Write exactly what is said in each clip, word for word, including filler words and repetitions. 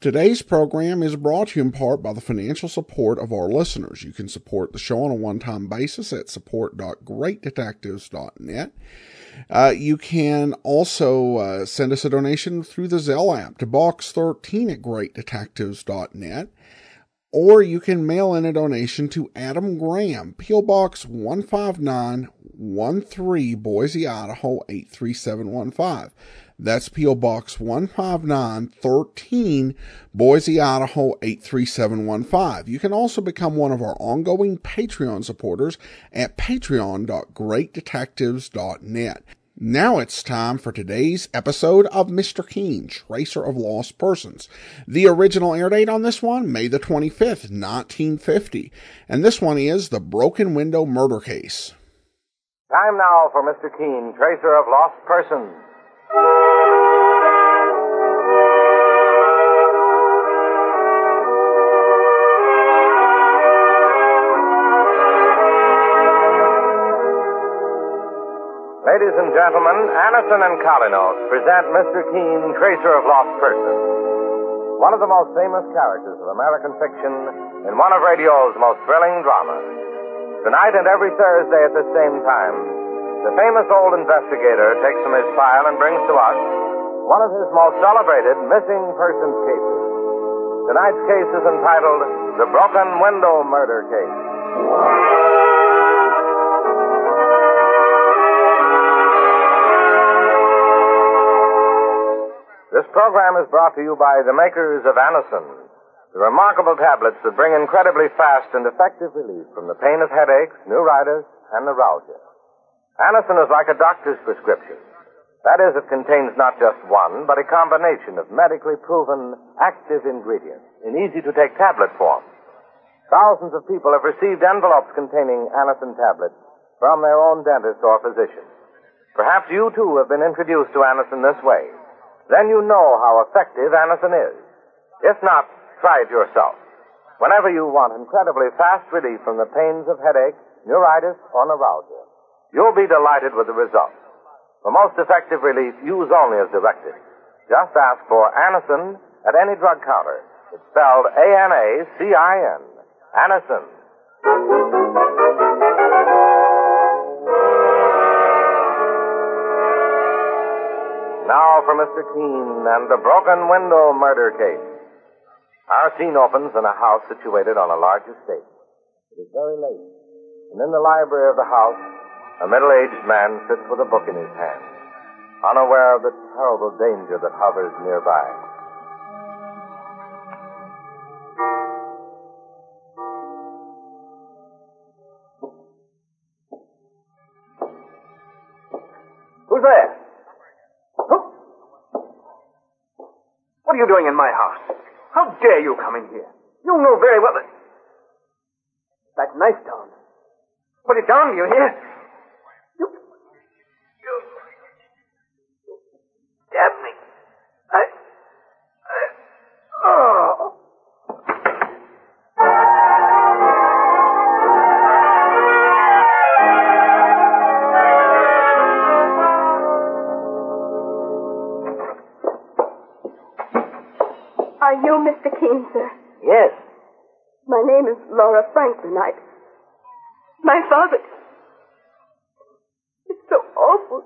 Today's program is brought to you in part by the financial support of our listeners. You can support the show on a one-time basis at support dot great detectives dot net. Uh, you can also uh, send us a donation through the Zelle app to box thirteen at great detectives dot net. Or you can mail in a donation to Adam Graham, P O. Box one five nine one three, Boise, Idaho eight three seven one five. That's P O. Box one five nine one three, Boise, Idaho eight three seven one five. You can also become one of our ongoing Patreon supporters at patreon dot great detectives dot net. Now it's time for today's episode of Mister Keen, Tracer of Lost Persons. The original air date on this one, May the twenty-fifth, nineteen fifty. And this one is the Broken Window Murder Case. Time now for Mister Keen, Tracer of Lost Persons. Ladies and gentlemen, Allison and Kalinos present Mister Keen, Tracer of Lost Persons. One of the most famous characters of American fiction in one of radio's most thrilling dramas. Tonight and every Thursday at the same time, the famous old investigator takes from his file and brings to us one of his most celebrated missing persons cases. Tonight's case is entitled The Broken Window Murder Case. This program is brought to you by the makers of Anacin, the remarkable tablets that bring incredibly fast and effective relief from the pain of headaches, neuritis, and neuralgia. Anacin is like a doctor's prescription. That is, it contains not just one, but a combination of medically proven, active ingredients in easy-to-take tablet form. Thousands of people have received envelopes containing Anacin tablets from their own dentist or physician. Perhaps you, too, have been introduced to Anacin this way. Then you know how effective Anacin is. If not, try it yourself. Whenever you want incredibly fast relief from the pains of headache, neuritis, or neuralgia, you'll be delighted with the results. For most effective relief, use only as directed. Just ask for Anacin at any drug counter. It's spelled A N A C I N. Anacin. Now for Mister Keen and the Broken Window Murder Case. Our scene opens in a house situated on a large estate. It is very late, and in the library of the house, a middle-aged man sits with a book in his hand, unaware of the terrible danger that hovers nearby. Who's there? Who? What are you doing in my house? How dare you come in here? You know very well that... That knife down. Put it down, do you hear? Are you Mister Keen, sir? Yes. My name is Laura Franklin. I... My father... It's so awful.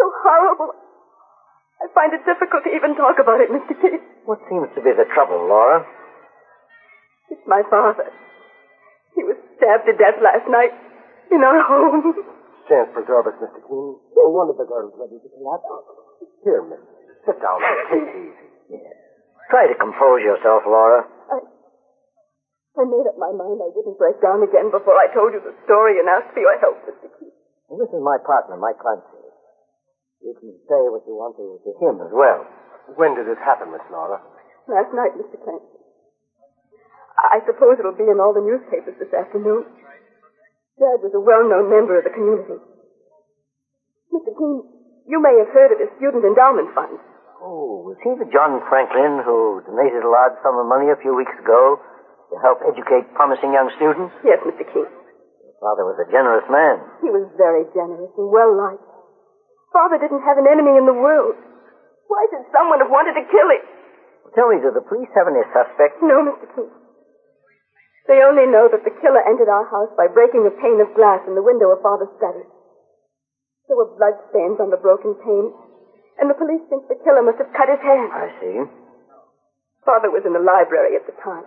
So horrible. I find it difficult to even talk about it, Mister Keen. What seems to be the trouble, Laura? It's my father. He was stabbed to death last night in our home. Chance preserve us, Mister Keen. No wonder the girl's ready to collapse. Here, miss. Sit down and take it easy. Yes. Try to compose yourself, Laura. I, I made up my mind I wouldn't break down again before I told you the story and asked for your help, Mister Keen. Well, this is my partner, Mike Clancy. You can say what you want to to him as well. When did this happen, Miss Laura? Last night, Mister Clancy. I suppose it'll be in all the newspapers this afternoon. Dad was a well-known member of the community. Mister Keen, you may have heard of his student endowment fund. Oh, was he the John Franklin who donated a large sum of money a few weeks ago to help educate promising young students? Yes, Mister Keen. Your father was a generous man. He was very generous and well-liked. Father didn't have an enemy in the world. Why should someone have wanted to kill him? Well, tell me, do the police have any suspects? No, Mister Keen. They only know that the killer entered our house by breaking a pane of glass in the window of Father's study. There were blood stains on the broken pane, and the police think the killer must have cut his hand. I see. Father was in the library at the time.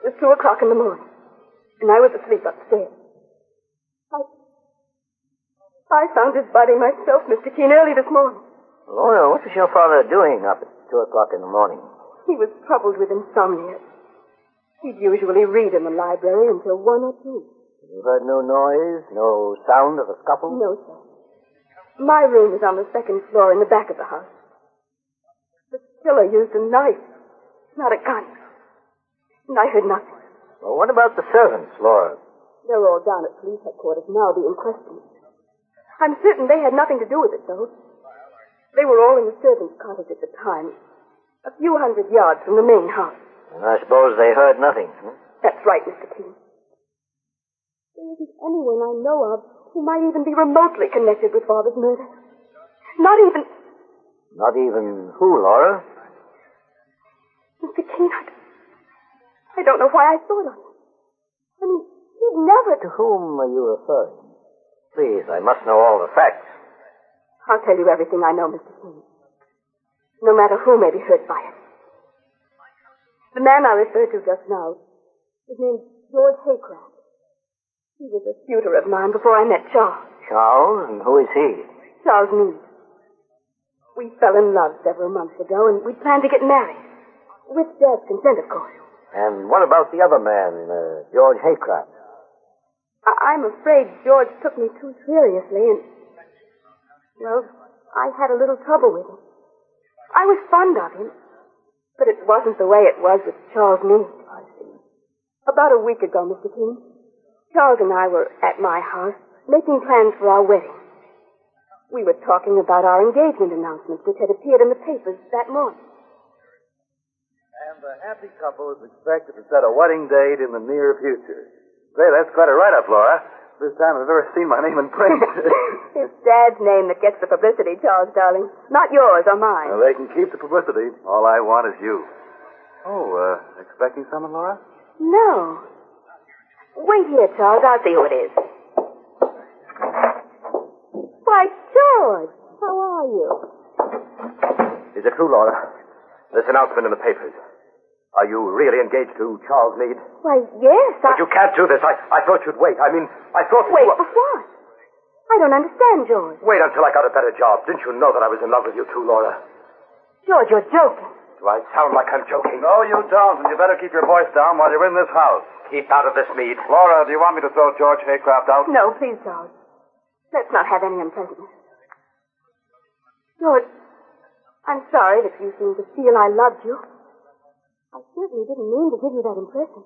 It was two o'clock in the morning, and I was asleep upstairs. I, I found his body myself, Mister Keen, early this morning. Laura, what was your father doing up at two o'clock in the morning? He was troubled with insomnia. He'd usually read in the library until one or two. You heard no noise, no sound of a scuffle? No, sir. My room is on the second floor in the back of the house. The killer used a knife, not a gun. And I heard nothing. Well, what about the servants, Laura? They're all down at police headquarters now being questioned. I'm certain they had nothing to do with it, though. They were all in the servants' cottage at the time, a few hundred yards from the main house. And I suppose they heard nothing, hmm? That's right, Mister Keen. There isn't anyone I know of who might even be remotely connected with Father's murder. Not even... Not even who, Laura? Mister Keen, I, I don't know why I thought of it. I mean, he'd never... To whom are you referring? Please, I must know all the facts. I'll tell you everything I know, Mister Keen. No matter who may be hurt by it. The man I referred to just now is named George Haycraft. He was a tutor of mine before I met Charles. Charles? And who is he? Charles Meade. We fell in love several months ago, and we planned to get married. With Dad's consent, of course. And what about the other man, uh, George Haycraft? I- I'm afraid George took me too seriously, and, well, I had a little trouble with him. I was fond of him. But it wasn't the way it was with Charles Meade. I see. About a week ago, Mister Keen, Charles and I were at my house making plans for our wedding. We were talking about our engagement announcement, which had appeared in the papers that morning. And the happy couple is expected to set a wedding date in the near future. Say, that's quite a write-up, Laura. First time I've ever seen my name in print. It's Dad's name that gets the publicity, Charles, darling. Not yours or mine. Well, they can keep the publicity. All I want is you. Oh, uh, expecting someone, Laura? No. Wait here, Charles. I'll see who it is. Why, George, how are you? Is it true, Laura? This announcement in the papers. Are you really engaged to Charles Meade? Why, yes, I... But you can't do this. I, I thought you'd wait. I mean, I thought... Wait, for what? I don't understand, George. Wait until I got a better job. Didn't you know that I was in love with you too, Laura? George, you're joking. Do I sound like I'm joking? No, you don't, and you better keep your voice down while you're in this house. Keep out of this, Meade. Laura, do you want me to throw George Haycraft out? No, please, George. Let's not have any unpleasantness. George, I'm sorry that you seem to feel I loved you. I certainly didn't mean to give you that impression.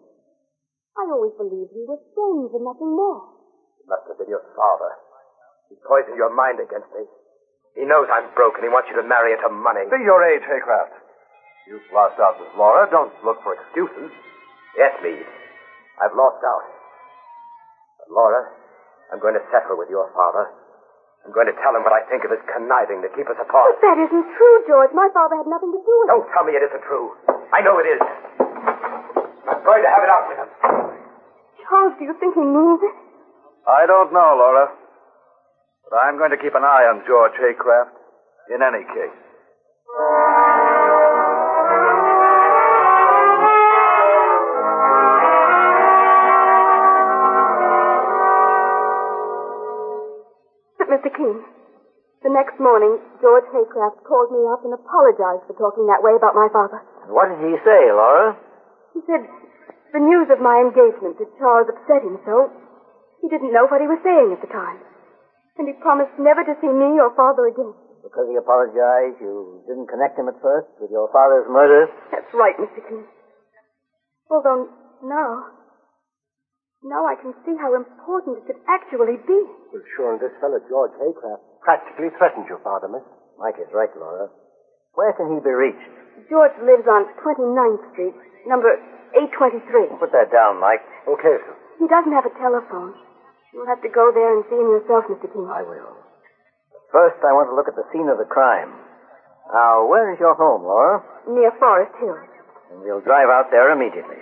I always believed we were friends and nothing more. It must have been your father. He poisoned your mind against me. He knows I'm broke and he wants you to marry into money. Be your age, Haycraft. You've lost out with Laura. Don't look for excuses. Yes, Meade. I've lost out. But Laura, I'm going to settle with your father. I'm going to tell him what I think of his conniving to keep us apart. But that isn't true, George. My father had nothing to do with it. Don't tell me it isn't true. I know it is. I'm going to have it out with him. Charles, do you think he means it? I don't know, Laura. But I'm going to keep an eye on George Haycraft in any case. But, Mister Keen, the next morning, George Haycraft called me up and apologized for talking that way about my father. What did he say, Laura? He said the news of my engagement to Charles upset him so. He didn't know what he was saying at the time. And he promised never to see me or Father again. Because he apologized, you didn't connect him at first with your father's murder? That's right, Mister Keen. Although now, now I can see how important it could actually be. Well, sure, and this fellow George Haycraft practically threatened your father, miss. Mike is right, Laura. Where can he be reached? George lives on twenty-ninth Street, number eight twenty-three. Put that down, Mike. Okay, sir. He doesn't have a telephone. You'll have to go there and see him yourself, Mister King. I will. First, I want to look at the scene of the crime. Now, where is your home, Laura? Near Forest Hill. And we'll drive out there immediately.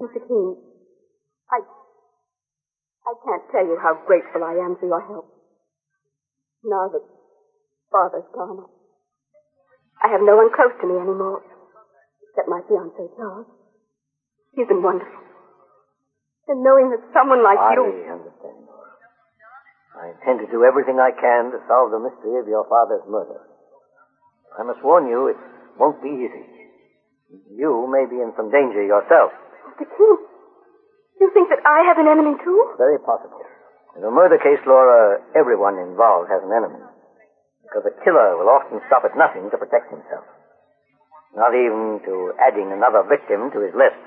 Mister King, I... I can't tell you how grateful I am for your help. Now that Father's gone, I have no one close to me anymore, except my fiancé, Charles. He's been wonderful. And knowing that someone like I you... I understand, Laura. I intend to do everything I can to solve the mystery of your father's murder. I must warn you, it won't be easy. You may be in some danger yourself. But you... You think that I have an enemy, too? Very possible. In a murder case, Laura, everyone involved has an enemy. Because a killer will often stop at nothing to protect himself. Not even to adding another victim to his list.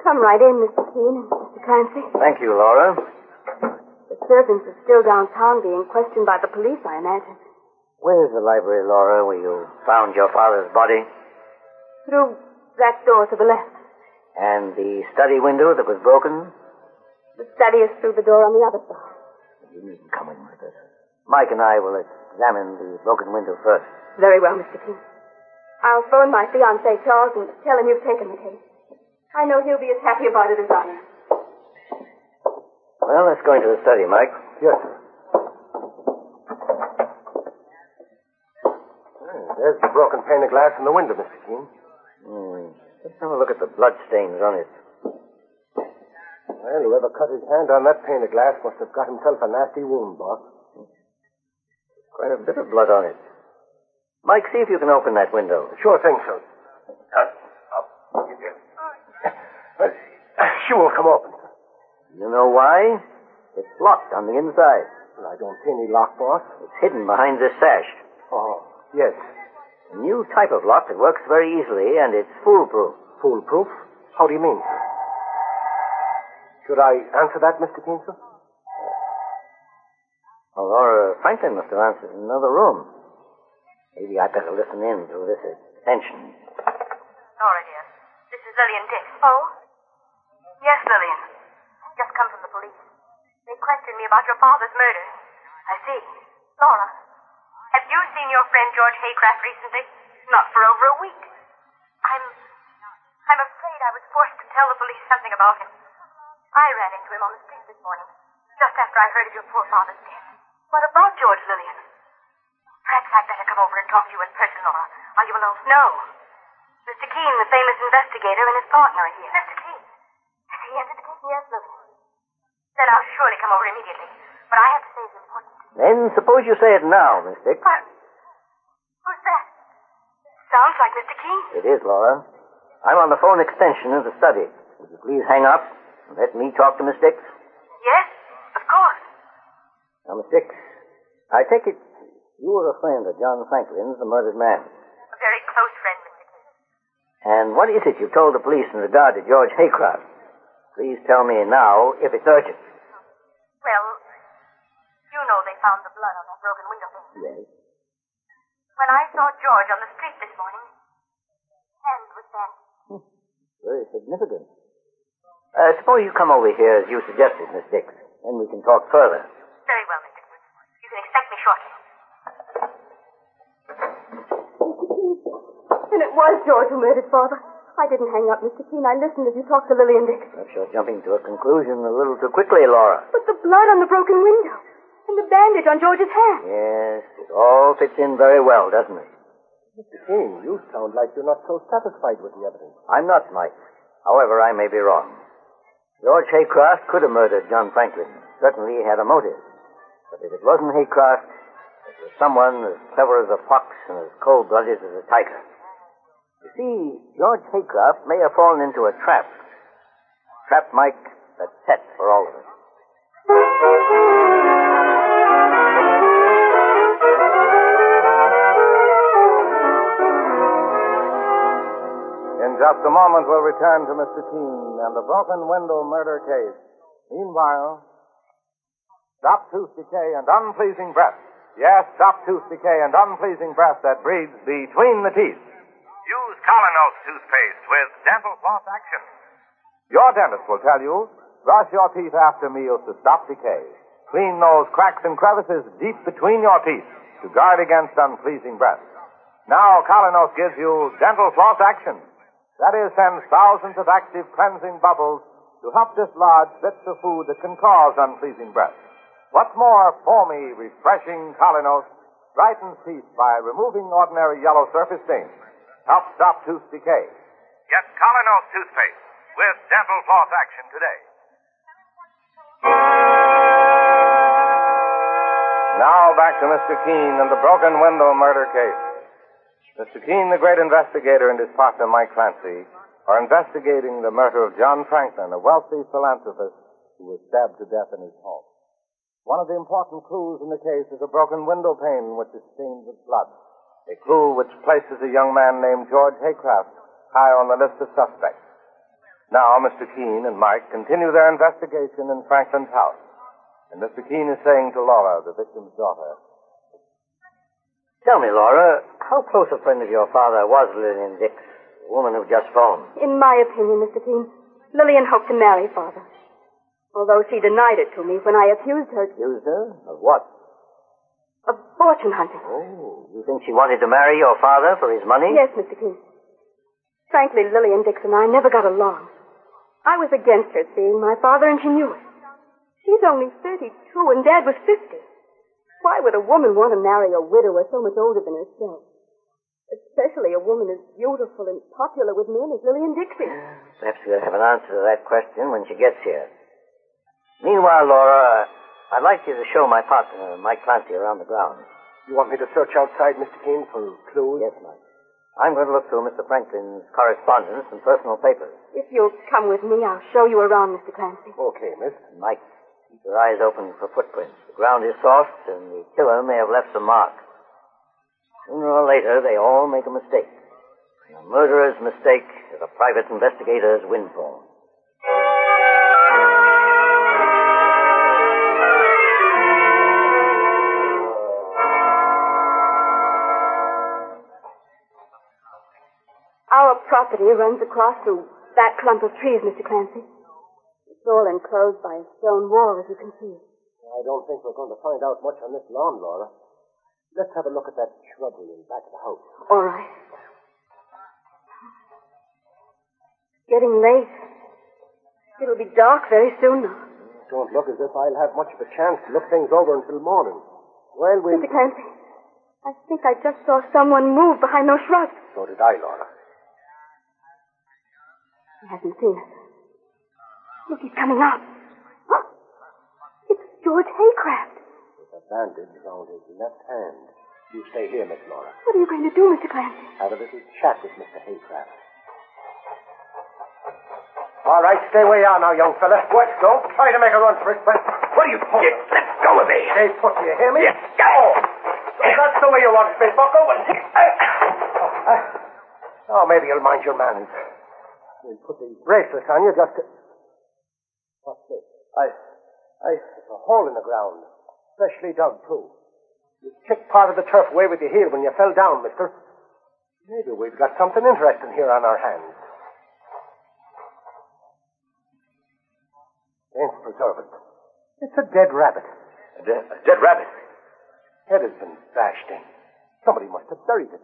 Come right in, Mister Keen and Mister Clancy. Thank you, Laura. Servants are still downtown being questioned by the police, I imagine. Where's the library, Laura, where you found your father's body? Through that door to the left. And the study window that was broken? The study is through the door on the other side. You needn't come in with us. Mike and I will examine the broken window first. Very well, Mister King. I'll phone my fiancé, Charles, and tell him you've taken the case. I know he'll be as happy about it as I am. Well, let's go into the study, Mike. Yes, sir. Hmm, there's the broken pane of glass in the window, Mister Keen. Hmm. Let's have a look at the bloodstains on it. Well, whoever cut his hand on that pane of glass must have got himself a nasty wound, boss. Quite a bit of blood on it. Mike, see if you can open that window. Sure thing, sir. Uh, uh, she won't come open. You know why? It's locked on the inside. Well, I don't see any lock, boss. It's hidden behind this sash. Oh, yes. A new type of lock that works very easily, and it's foolproof. Foolproof? How do you mean? Should I answer that, Mister Keen, sir? Well, Laura Franklin must have answered in another room. Maybe I'd better listen in through this extension. Laura, dear. This is Lillian Dix. Oh? Yes, Lillian. Just come from the police. They questioned me about your father's murder. I see. Laura, have you seen your friend George Haycraft recently? Not for over a week. I'm... I'm afraid I was forced to tell the police something about him. I ran into him on the street this morning, just after I heard of your poor father's death. What about George, Lillian? Perhaps I'd better come over and talk to you in person, Laura. Are you alone? No. Mister Keen, the famous investigator, and his partner are here. Mister Keen? Has he entered the case? Yes, Lillian. Then I'll surely come over immediately. But I have to say it's important. Then suppose you say it now, Miss Dix. What? Who's that? Sounds like Mister Keen. It is, Laura. I'm on the phone extension of the study. Would you please hang up and let me talk to Miss Dix? Yes, of course. Now, Miss Dix, I take it you were a friend of John Franklin's, the murdered man. A very close friend, Mister Keen. And what is it you told the police in regard to George Haycraft? Please tell me now if it's urgent. Well, you know they found the blood on that broken window pane. Yes. When I saw George on the street this morning, his hand was there. Hmm. Very significant. Uh, suppose you come over here as you suggested, Miss Dix, and we can talk further. Very well, Mister Keen. You can expect me shortly. Mister Keen, then it was George who murdered Father. I didn't hang up, Mister Keen. I listened as you talked to Lillian Dix. Perhaps you're jumping to a conclusion a little too quickly, Laura. But the blood on the broken window and the bandage on George's hand. Yes, it all fits in very well, doesn't it? Mister Keen, you sound like you're not so satisfied with the evidence. I'm not, Mike. However, I may be wrong. George Haycraft could have murdered John Franklin. Certainly he had a motive. But if it wasn't Haycraft, it was someone as clever as a fox and as cold-blooded as a tiger. You see, George Haycraft may have fallen into a trap. Trap, Mike, that's set for all of us. just a moment, we'll return to Mister Keen and the broken window murder case. Meanwhile, stop tooth decay and unpleasing breath. Yes, stop tooth decay and unpleasing breath that breathes between the teeth. Use Colynos toothpaste with dental floss action. Your dentist will tell you, brush your teeth after meals to stop decay. Clean those cracks and crevices deep between your teeth to guard against unpleasing breath. Now, Colynos gives you dental floss action. That is, sends thousands of active cleansing bubbles to help dislodge bits of food that can cause unpleasing breath. What's more, foamy, refreshing Colynos brightens teeth by removing ordinary yellow surface stains. Helps stop tooth decay. Get Colynos toothpaste with dental floss action today. Now back to Mister Keen and the broken window murder case. Mister Keen, the great investigator, and his partner, Mike Clancy, are investigating the murder of John Franklin, a wealthy philanthropist who was stabbed to death in his home. One of the important clues in the case is a broken window pane which is stained with blood, a clue which places a young man named George Haycraft high on the list of suspects. Now, Mister Keen and Mike continue their investigation in Franklin's house, and Mister Keen is saying to Laura, the victim's daughter, "Tell me, Laura, how close a friend of your father was Lillian Dix, the woman who just phoned?" "In my opinion, Mister Keen, Lillian hoped to marry Father, although she denied it to me when I accused her." "Accused her? Of what?" "Of fortune hunting." "Oh, you think she wanted to marry your father for his money?" "Yes, Mister Keen. Frankly, Lillian Dix and I never got along. I was against her seeing my father, and she knew it. She's only thirty-two, and Dad was fifty. Why would a woman want to marry a widower so much older than herself? Especially a woman as beautiful and popular with men as Lillian Dixie." "Perhaps we'll have an answer to that question when she gets here. Meanwhile, Laura, I'd like you to show my partner, Mike Clancy, around the grounds." "You want me to search outside, Mister Keen, for clues?" "Yes, Mike. I'm going to look through Mister Franklin's correspondence and personal papers." "If you'll come with me, I'll show you around, Mister Clancy." "Okay, miss." "Mike, keep your eyes open for footprints. The ground is soft, and the killer may have left some mark. Sooner or later, they all make a mistake. And a murderer's mistake is a private investigator's windfall." "Our property runs across to that clump of trees, Mister Clancy. It's all enclosed by a stone wall, as you can see." "I don't think we're going to find out much on this lawn, Laura. Let's have a look at that shrubbery in back of the house." "All right. It's getting late. It'll be dark very soon now." "It don't look as if I'll have much of a chance to look things over until morning. Well, we..." "Mister Clancy, I think I just saw someone move behind those shrubs." "So did I, Laura." "He hasn't seen us. Look, he's coming up. George Haycraft." "With a bandage round his left hand. You stay here, Miss Laura." "What are you going to do, Mister Clancy?" "Have a little chat with Mister Haycraft." "All right, stay where you are now, young fella. What? Don't try to make a run for it, but..." "What are you talking about? Let go of me." "Stay put, do you hear me?" "Yes, go." "Oh, so that's the way you want it, Miss Buckle. Oh, uh, oh, maybe you'll mind your manners. We'll put these bracelets on you just to..." "What's this?" I... I, it's a hole in the ground. Freshly dug, too. You kicked part of the turf away with your heel when you fell down, mister. Maybe we've got something interesting here on our hands. Ain't preserved. It's a dead rabbit." A, de- a dead rabbit?" "Head has been bashed in. Somebody must have buried it.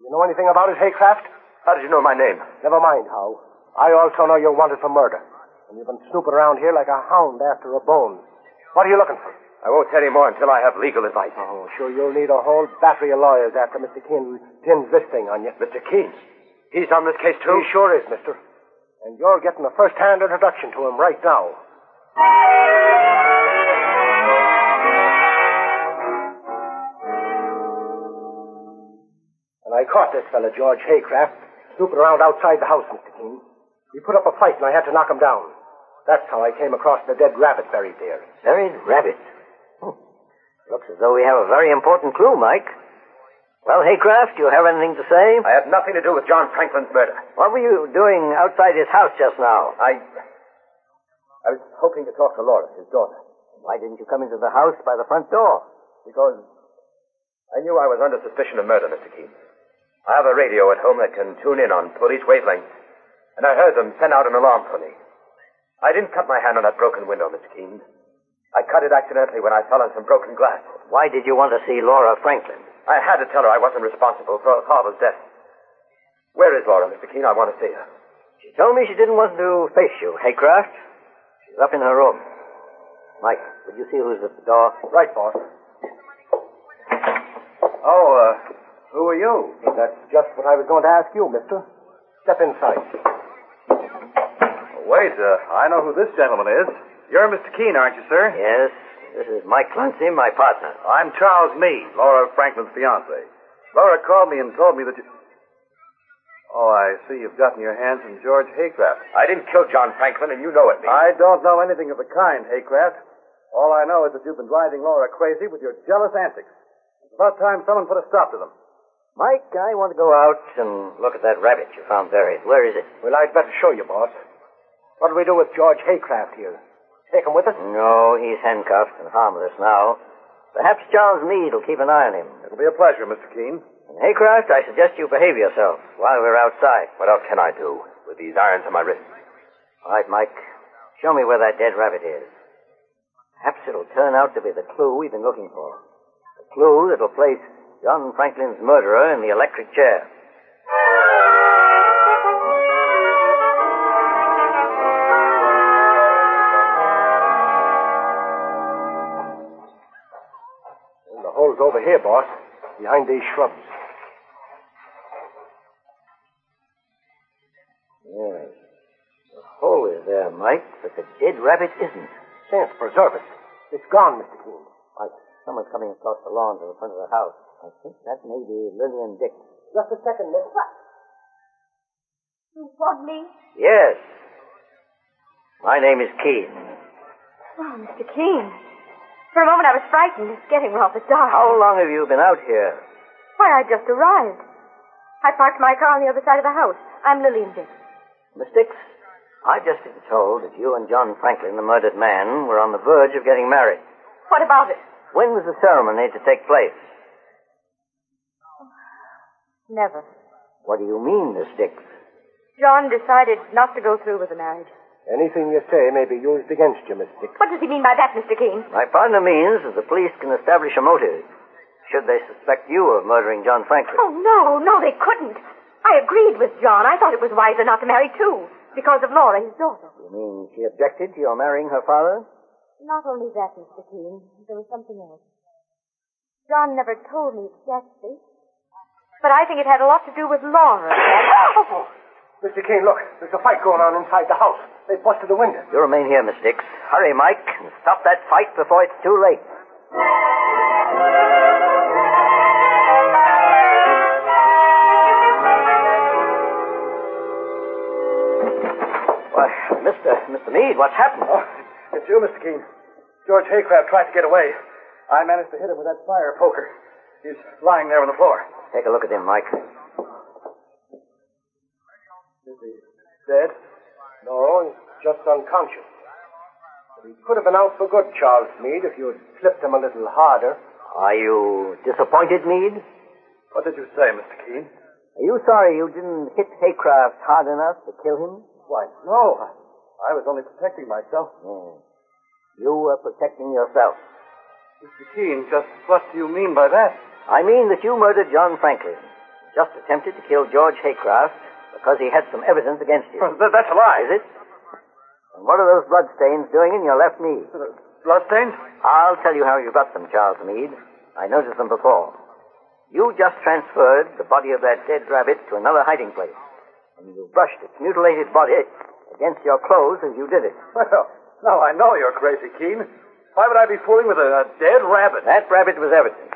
You know anything about it, Haycraft?" "How did you know my name?" "Never mind how. I also know you're wanted for murder. And you've been snooping around here like a hound after a bone. What are you looking for?" "I won't tell you more until I have legal advice." "Oh, sure, you'll need a whole battery of lawyers after Mister Keen pins this thing on you." "Mister Keen? He's on this case, too?" "He sure is, mister. And you're getting a first-hand introduction to him right now." "And I caught this fella, George Haycraft, snooping around outside the house, Mister Keen. He put up a fight, and I had to knock him down. That's how I came across the dead rabbit buried there." "Buried rabbit? Hmm. Looks as though we have a very important clue, Mike. Well, Haycraft, you have anything to say? I had nothing to do with John Franklin's murder. What were you doing outside his house just now? I... I was hoping to talk to Laura, his daughter. Why didn't you come into the house by the front door? Because I knew I was under suspicion of murder, Mister Keen. I have a radio at home that can tune in on police wavelengths, and I heard them send out an alarm for me. I didn't cut my hand on that broken window, Mister Keen. I cut it accidentally when I fell on some broken glass. Why did you want to see Laura Franklin? I had to tell her I wasn't responsible for Harper's death. Where is Laura, Mister Keene? I want to see her. She told me she didn't want to face you, Haycraft. She's up in her room. Mike, would you see who's at the door? Right, boss. Oh, uh, who are you? That's just what I was going to ask you, mister. Step inside. Oh, wait, uh, I know who this gentleman is. You're Mister Keene, aren't you, sir? Yes. This is Mike Clancy, my partner. I'm Charles Meade, Laura Franklin's fiancé. Laura called me and told me that you... Oh, I see you've gotten your hands on George Haycraft. I didn't kill John Franklin, and you know it, Meade. I don't know anything of the kind, Haycraft. All I know is that you've been driving Laura crazy with your jealous antics. It's about time someone put a stop to them. Mike, I want to go out and look at that rabbit you found buried. Where is it? Well, I'd better show you, boss. What do we do with George Haycraft here? Take him with us? No, he's handcuffed and harmless now. Perhaps Charles Meade will keep an eye on him. It'll be a pleasure, Mister Keene. And Haycraft, I suggest you behave yourself while we're outside. What else can I do with these irons on my wrist? All right, Mike. Show me where that dead rabbit is. Perhaps it'll turn out to be the clue we've been looking for. The clue that'll place John Franklin's murderer in the electric chair. Over here, boss. Behind these shrubs. Yes. The hole is there, Mike, but the dead rabbit isn't. Chance preserve it. It's gone, Mister Keen. Mike, someone's coming across the lawn to the front of the house. I think that may be Lillian Dix. Just a second, miss. What? You want me? Yes. My name is Keen. Oh, Mister Keen. For a moment, I was frightened. It's getting rather dark. How long have you been out here? Why, I just arrived. I parked my car on the other side of the house. I'm Lillian Dix. Miss Dix, I've just been told that you and John Franklin, the murdered man, were on the verge of getting married. What about it? When was the ceremony to take place? Never. What do you mean, Miss Dix? John decided not to go through with the marriage. Anything you say may be used against you, Miss Dix. What does he mean by that, Mister Keene? My partner means that the police can establish a motive should they suspect you of murdering John Franklin. Oh, no, no, they couldn't. I agreed with John. I thought it was wiser not to marry, too, because of Laura, his daughter. You mean she objected to your marrying her father? Not only that, Mister Keene. There was something else. John never told me exactly, but I think it had a lot to do with Laura. Oh! Mister Keene, look. There's a fight going on inside the house. They busted the window. You remain here, Miss Dix. Hurry, Mike, and stop that fight before it's too late. Why, Mister Mister Meade, what's happened? Oh, it's you, Mister Keene. George Haycraft tried to get away. I managed to hit him with that fire poker. He's lying there on the floor. Take a look at him, Mike. Is he dead? No, he's just unconscious. But he could have been out for good, Charles Meade, if you had clipped him a little harder. Are you disappointed, Meade? What did you say, Mister Keene? Are you sorry you didn't hit Haycraft hard enough to kill him? Why, no. I, I was only protecting myself. Mm. You were protecting yourself. Mister Keene, just what do you mean by that? I mean that you murdered John Franklin. Just attempted to kill George Haycraft because he had some evidence against you. Well, that's a lie. Is it? And what are those bloodstains doing in your left knee? Bloodstains? I'll tell you how you got them, Charles Meade. I noticed them before. You just transferred the body of that dead rabbit to another hiding place. And you brushed its mutilated body against your clothes as you did it. Well, now I know you're crazy, Keene. Why would I be fooling with a, a dead rabbit? That rabbit was evidence.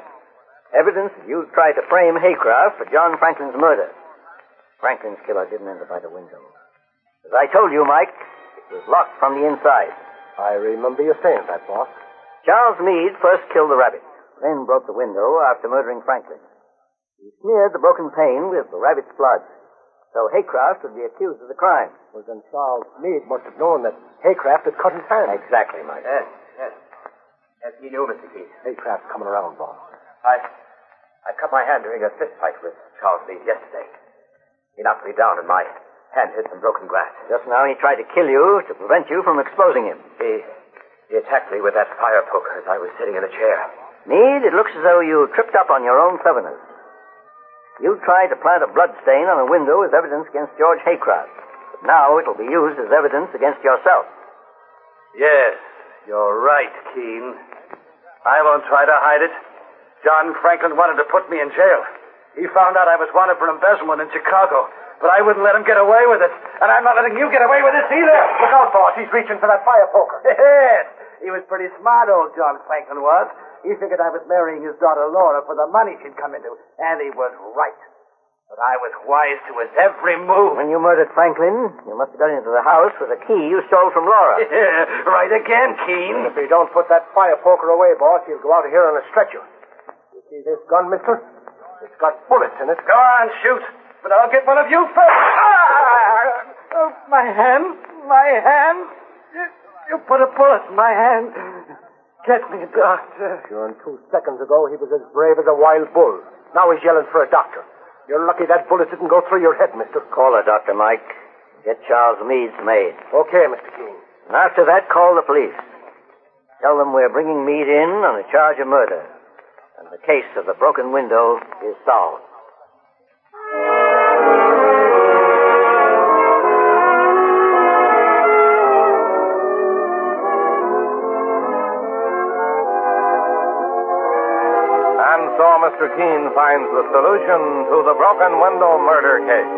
Evidence that you tried to frame Haycraft for John Franklin's murder. Franklin's killer didn't enter by the window. As I told you, Mike, it was locked from the inside. I remember you saying that, boss. Charles Meade first killed the rabbit, then broke the window after murdering Franklin. He smeared the broken pane with the rabbit's blood. So Haycraft would be accused of the crime. Well, then Charles Meade must have known that Haycraft had cut his hand. Exactly, Mike. Yes, yes. Yes, he knew, Mister Keen. Haycraft's coming around, boss. I I cut my hand during a fist fight with Charles Meade yesterday. He knocked me down and my hand hit some broken glass. Just now he tried to kill you to prevent you from exposing him. He, he attacked me with that fire poker as I was sitting in a chair. Meade, it looks as though you tripped up on your own cleverness. You tried to plant a blood stain on a window as evidence against George Haycraft. But now it'll be used as evidence against yourself. Yes, you're right, Keen. I won't try to hide it. John Franklin wanted to put me in jail. He found out I was wanted for embezzlement in Chicago, but I wouldn't let him get away with it. And I'm not letting you get away with this either. Look out, boss. He's reaching for that fire poker. Yes. He was pretty smart, old John Franklin was. He figured I was marrying his daughter Laura for the money she'd come into, and he was right. But I was wise to his every move. When you murdered Franklin, you must have got into the house with a key you stole from Laura. Yeah, right again, Keen. If you don't put that fire poker away, boss, he'll go out of here on a stretcher. You see this gun, mister? It's got bullets in it. Go on, shoot. But I'll get one of you first. Ah! Oh, my hand. My hand. You, you put a bullet in my hand. Get me a doctor. Sure, and two seconds ago, he was as brave as a wild bull. Now he's yelling for a doctor. You're lucky that bullet didn't go through your head, mister. Call a doctor, Mike. Get Charles Meade's maid. Okay, Mister Keen. And after that, call the police. Tell them we're bringing Meade in on a charge of murder. And the case of the broken window is solved. So Mister Keen finds the solution to the broken window murder case.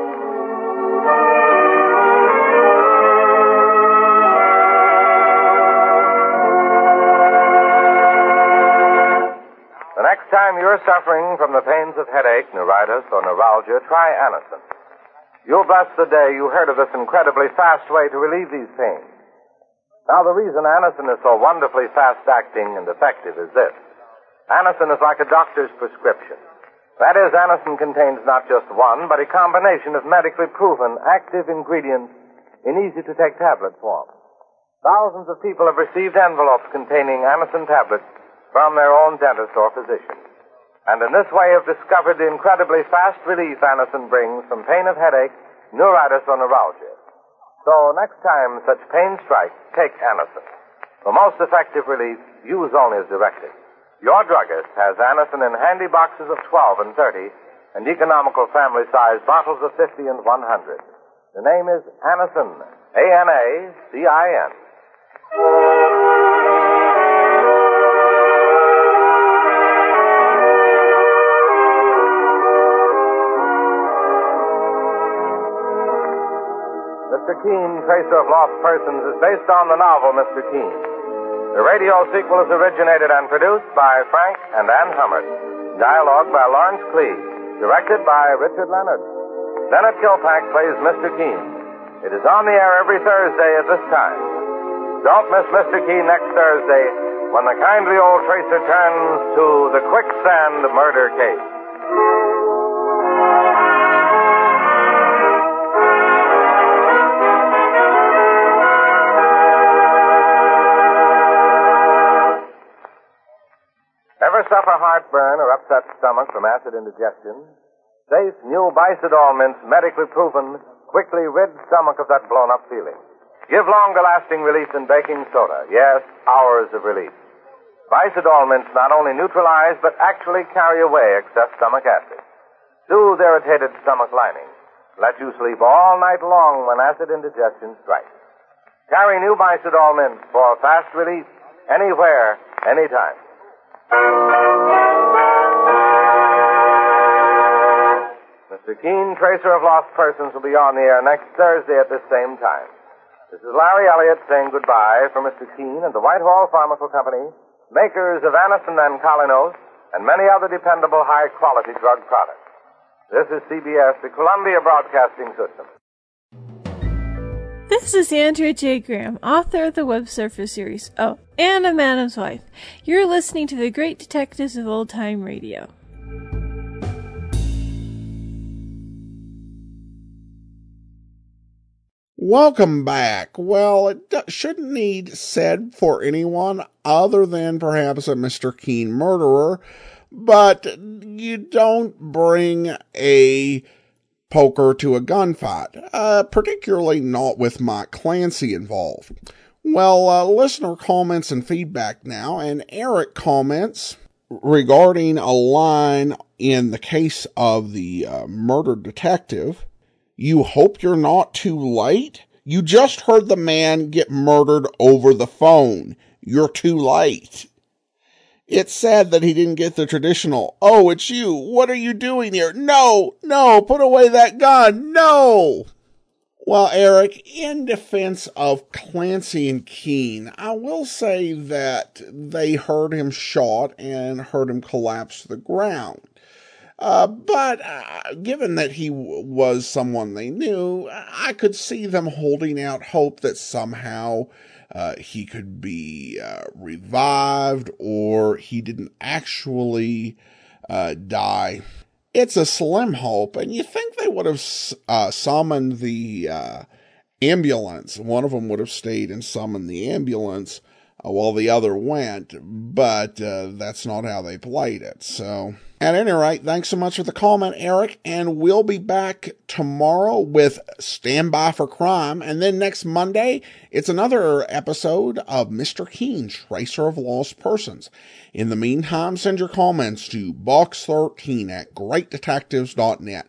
The next time you're suffering from the pains of headache, neuritis, or neuralgia, try Anacin. You'll bless the day you heard of this incredibly fast way to relieve these pains. Now, the reason Anacin is so wonderfully fast-acting and effective is this. Anacin is like a doctor's prescription. That is, Anacin contains not just one, but a combination of medically proven active ingredients in easy-to-take tablet form. Thousands of people have received envelopes containing Anacin tablets from their own dentist or physician. And in this way have discovered the incredibly fast relief Anacin brings from pain of headache, neuritis, or neuralgia. So next time such pain strikes, take Anacin. For most effective relief, use only as directed. Your druggist has Anacin in handy boxes of twelve and thirty and economical family-sized bottles of fifty and one hundred. The name is Anacin, A N A C I N. Mister Keen, Tracer of Lost Persons, is based on the novel Mister Keen. The radio sequel is originated and produced by Frank and Ann Hummert. Dialogue by Lawrence Clee. Directed by Richard Leonard. Bennett Kilpack plays Mister Keen. It is on the air every Thursday at this time. Don't miss Mister Keen next Thursday when the kindly old Tracer turns to the Quicksand Murder Case. Ever suffer heartburn or upset stomach from acid indigestion? Taste new Bisodol mints, medically proven, quickly rid stomach of that blown-up feeling. Give longer-lasting relief than baking soda. Yes, hours of relief. Bisodol mints not only neutralize, but actually carry away excess stomach acid. Soothe irritated stomach lining. Let you sleep all night long when acid indigestion strikes. Carry new Bisodol mints for fast relief anywhere, anytime. Mister Keen, Tracer of Lost Persons, will be on the air next Thursday at this same time. This is Larry Elliott saying goodbye for Mister Keen and the Whitehall Pharmacal Company, makers of Allison and Kalinos, and many other dependable high-quality drug products. This is C B S, the Columbia Broadcasting System. This is Andrea J. Graham, author of the Web Surfer series, oh, and A Madam's Wife. You're listening to the Great Detectives of Old Time Radio. Welcome back. Well, it d- shouldn't need said for anyone other than perhaps a Mister Keen murderer, but you don't bring a poker to a gunfight, uh, particularly not with Mike Clancy involved. Well, uh, listener comments and feedback now, and Eric comments regarding a line in the case of the uh, murdered detective. You hope you're not too late? You just heard the man get murdered over the phone. You're too late. It's sad that he didn't get the traditional, oh, it's you. What are you doing here? No, no, put away that gun. No. Well, Eric, in defense of Clancy and Keen, I will say that they heard him shot and heard him collapse to the ground. Uh, but uh, given that he w- was someone they knew, I could see them holding out hope that somehow uh, he could be uh, revived or he didn't actually uh, die. It's a slim hope, and you think they would have uh, summoned the uh, ambulance. One of them would have stayed and summoned the ambulance uh, while the other went, but uh, that's not how they played it, so... At any rate, thanks so much for the comment, Eric, and we'll be back tomorrow with Stand By for Crime, and then next Monday, it's another episode of Mister Keen, Tracer of Lost Persons. In the meantime, send your comments to box thirteen at great detectives dot net.